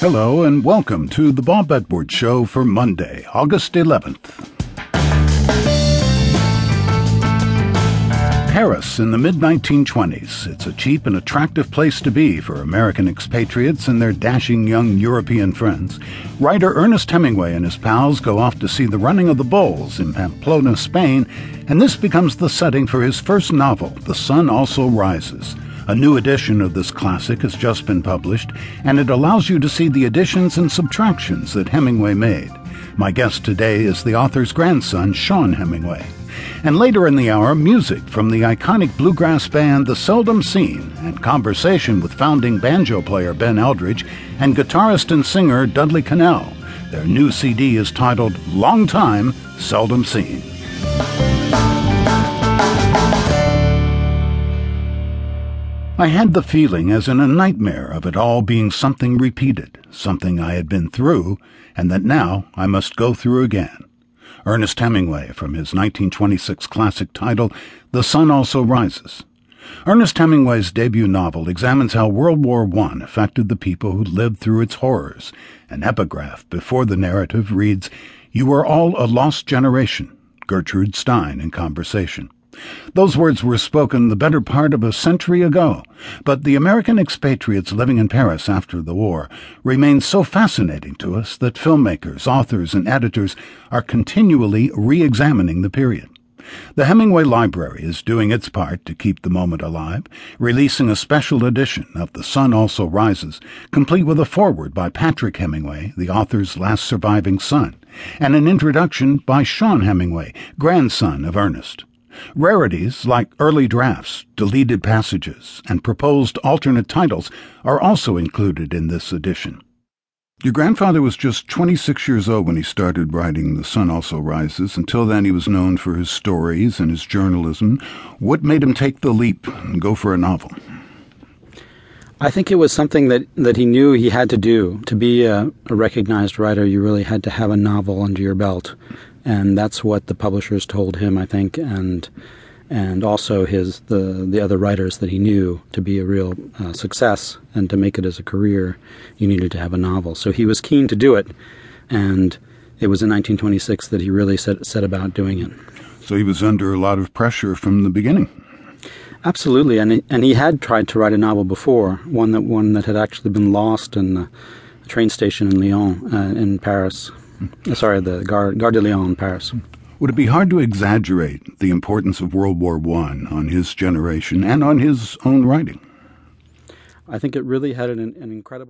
Hello and welcome to the Bob Edwards Show for Monday, August 11th. Paris in the mid-1920s. It's a cheap and attractive place to be for American expatriates and their dashing young European friends. Writer Ernest Hemingway and his pals go off to see The Running of the Bulls in Pamplona, Spain, and this becomes the setting for his first novel, The Sun Also Rises. A new edition of this classic has just been published, and it allows you to see the additions and subtractions that Hemingway made. My guest today is the author's grandson, Sean Hemingway. And later in the hour, music from the iconic bluegrass band The Seldom Scene and conversation with founding banjo player Ben Eldridge and guitarist and singer Dudley Connell. Their new CD is titled Long Time, Seldom Scene. I had the feeling as in a nightmare of it all being something repeated, something I had been through, and that now I must go through again. Ernest Hemingway from his 1926 classic title, The Sun Also Rises. Ernest Hemingway's debut novel examines how World War I affected the people who lived through its horrors. An epigraph before the narrative reads, "You were all a lost generation," Gertrude Stein in conversation. Those words were spoken the better part of a century ago, but the American expatriates living in Paris after the war remain so fascinating to us that filmmakers, authors, and editors are continually re-examining the period. The Hemingway Library is doing its part to keep the moment alive, releasing a special edition of The Sun Also Rises, complete with a foreword by Patrick Hemingway, the author's last surviving son, and an introduction by Sean Hemingway, grandson of Ernest. Rarities like early drafts, deleted passages, and proposed alternate titles are also included in this edition. Your grandfather was just 26 years old when he started writing The Sun Also Rises. Until then, he was known for his stories and his journalism. What made him take the leap and go for a novel? I think it was something that he knew he had to do. To be a recognized writer, you really had to have a novel under your belt. And that's what the publishers told him, I think, and also the other writers that he knew. To be a real success and to make it as a career, you needed to have a novel. So he was keen to do it, and it was in 1926 that he really set about doing it. So he was under a lot of pressure from the beginning. Absolutely, and he had tried to write a novel before, one that had actually been lost in a train station in Lyon, in Paris. Sorry, the Garde de Lyon in Paris. Would it be hard to exaggerate the importance of World War I on his generation and on his own writing? I think it really had an incredible...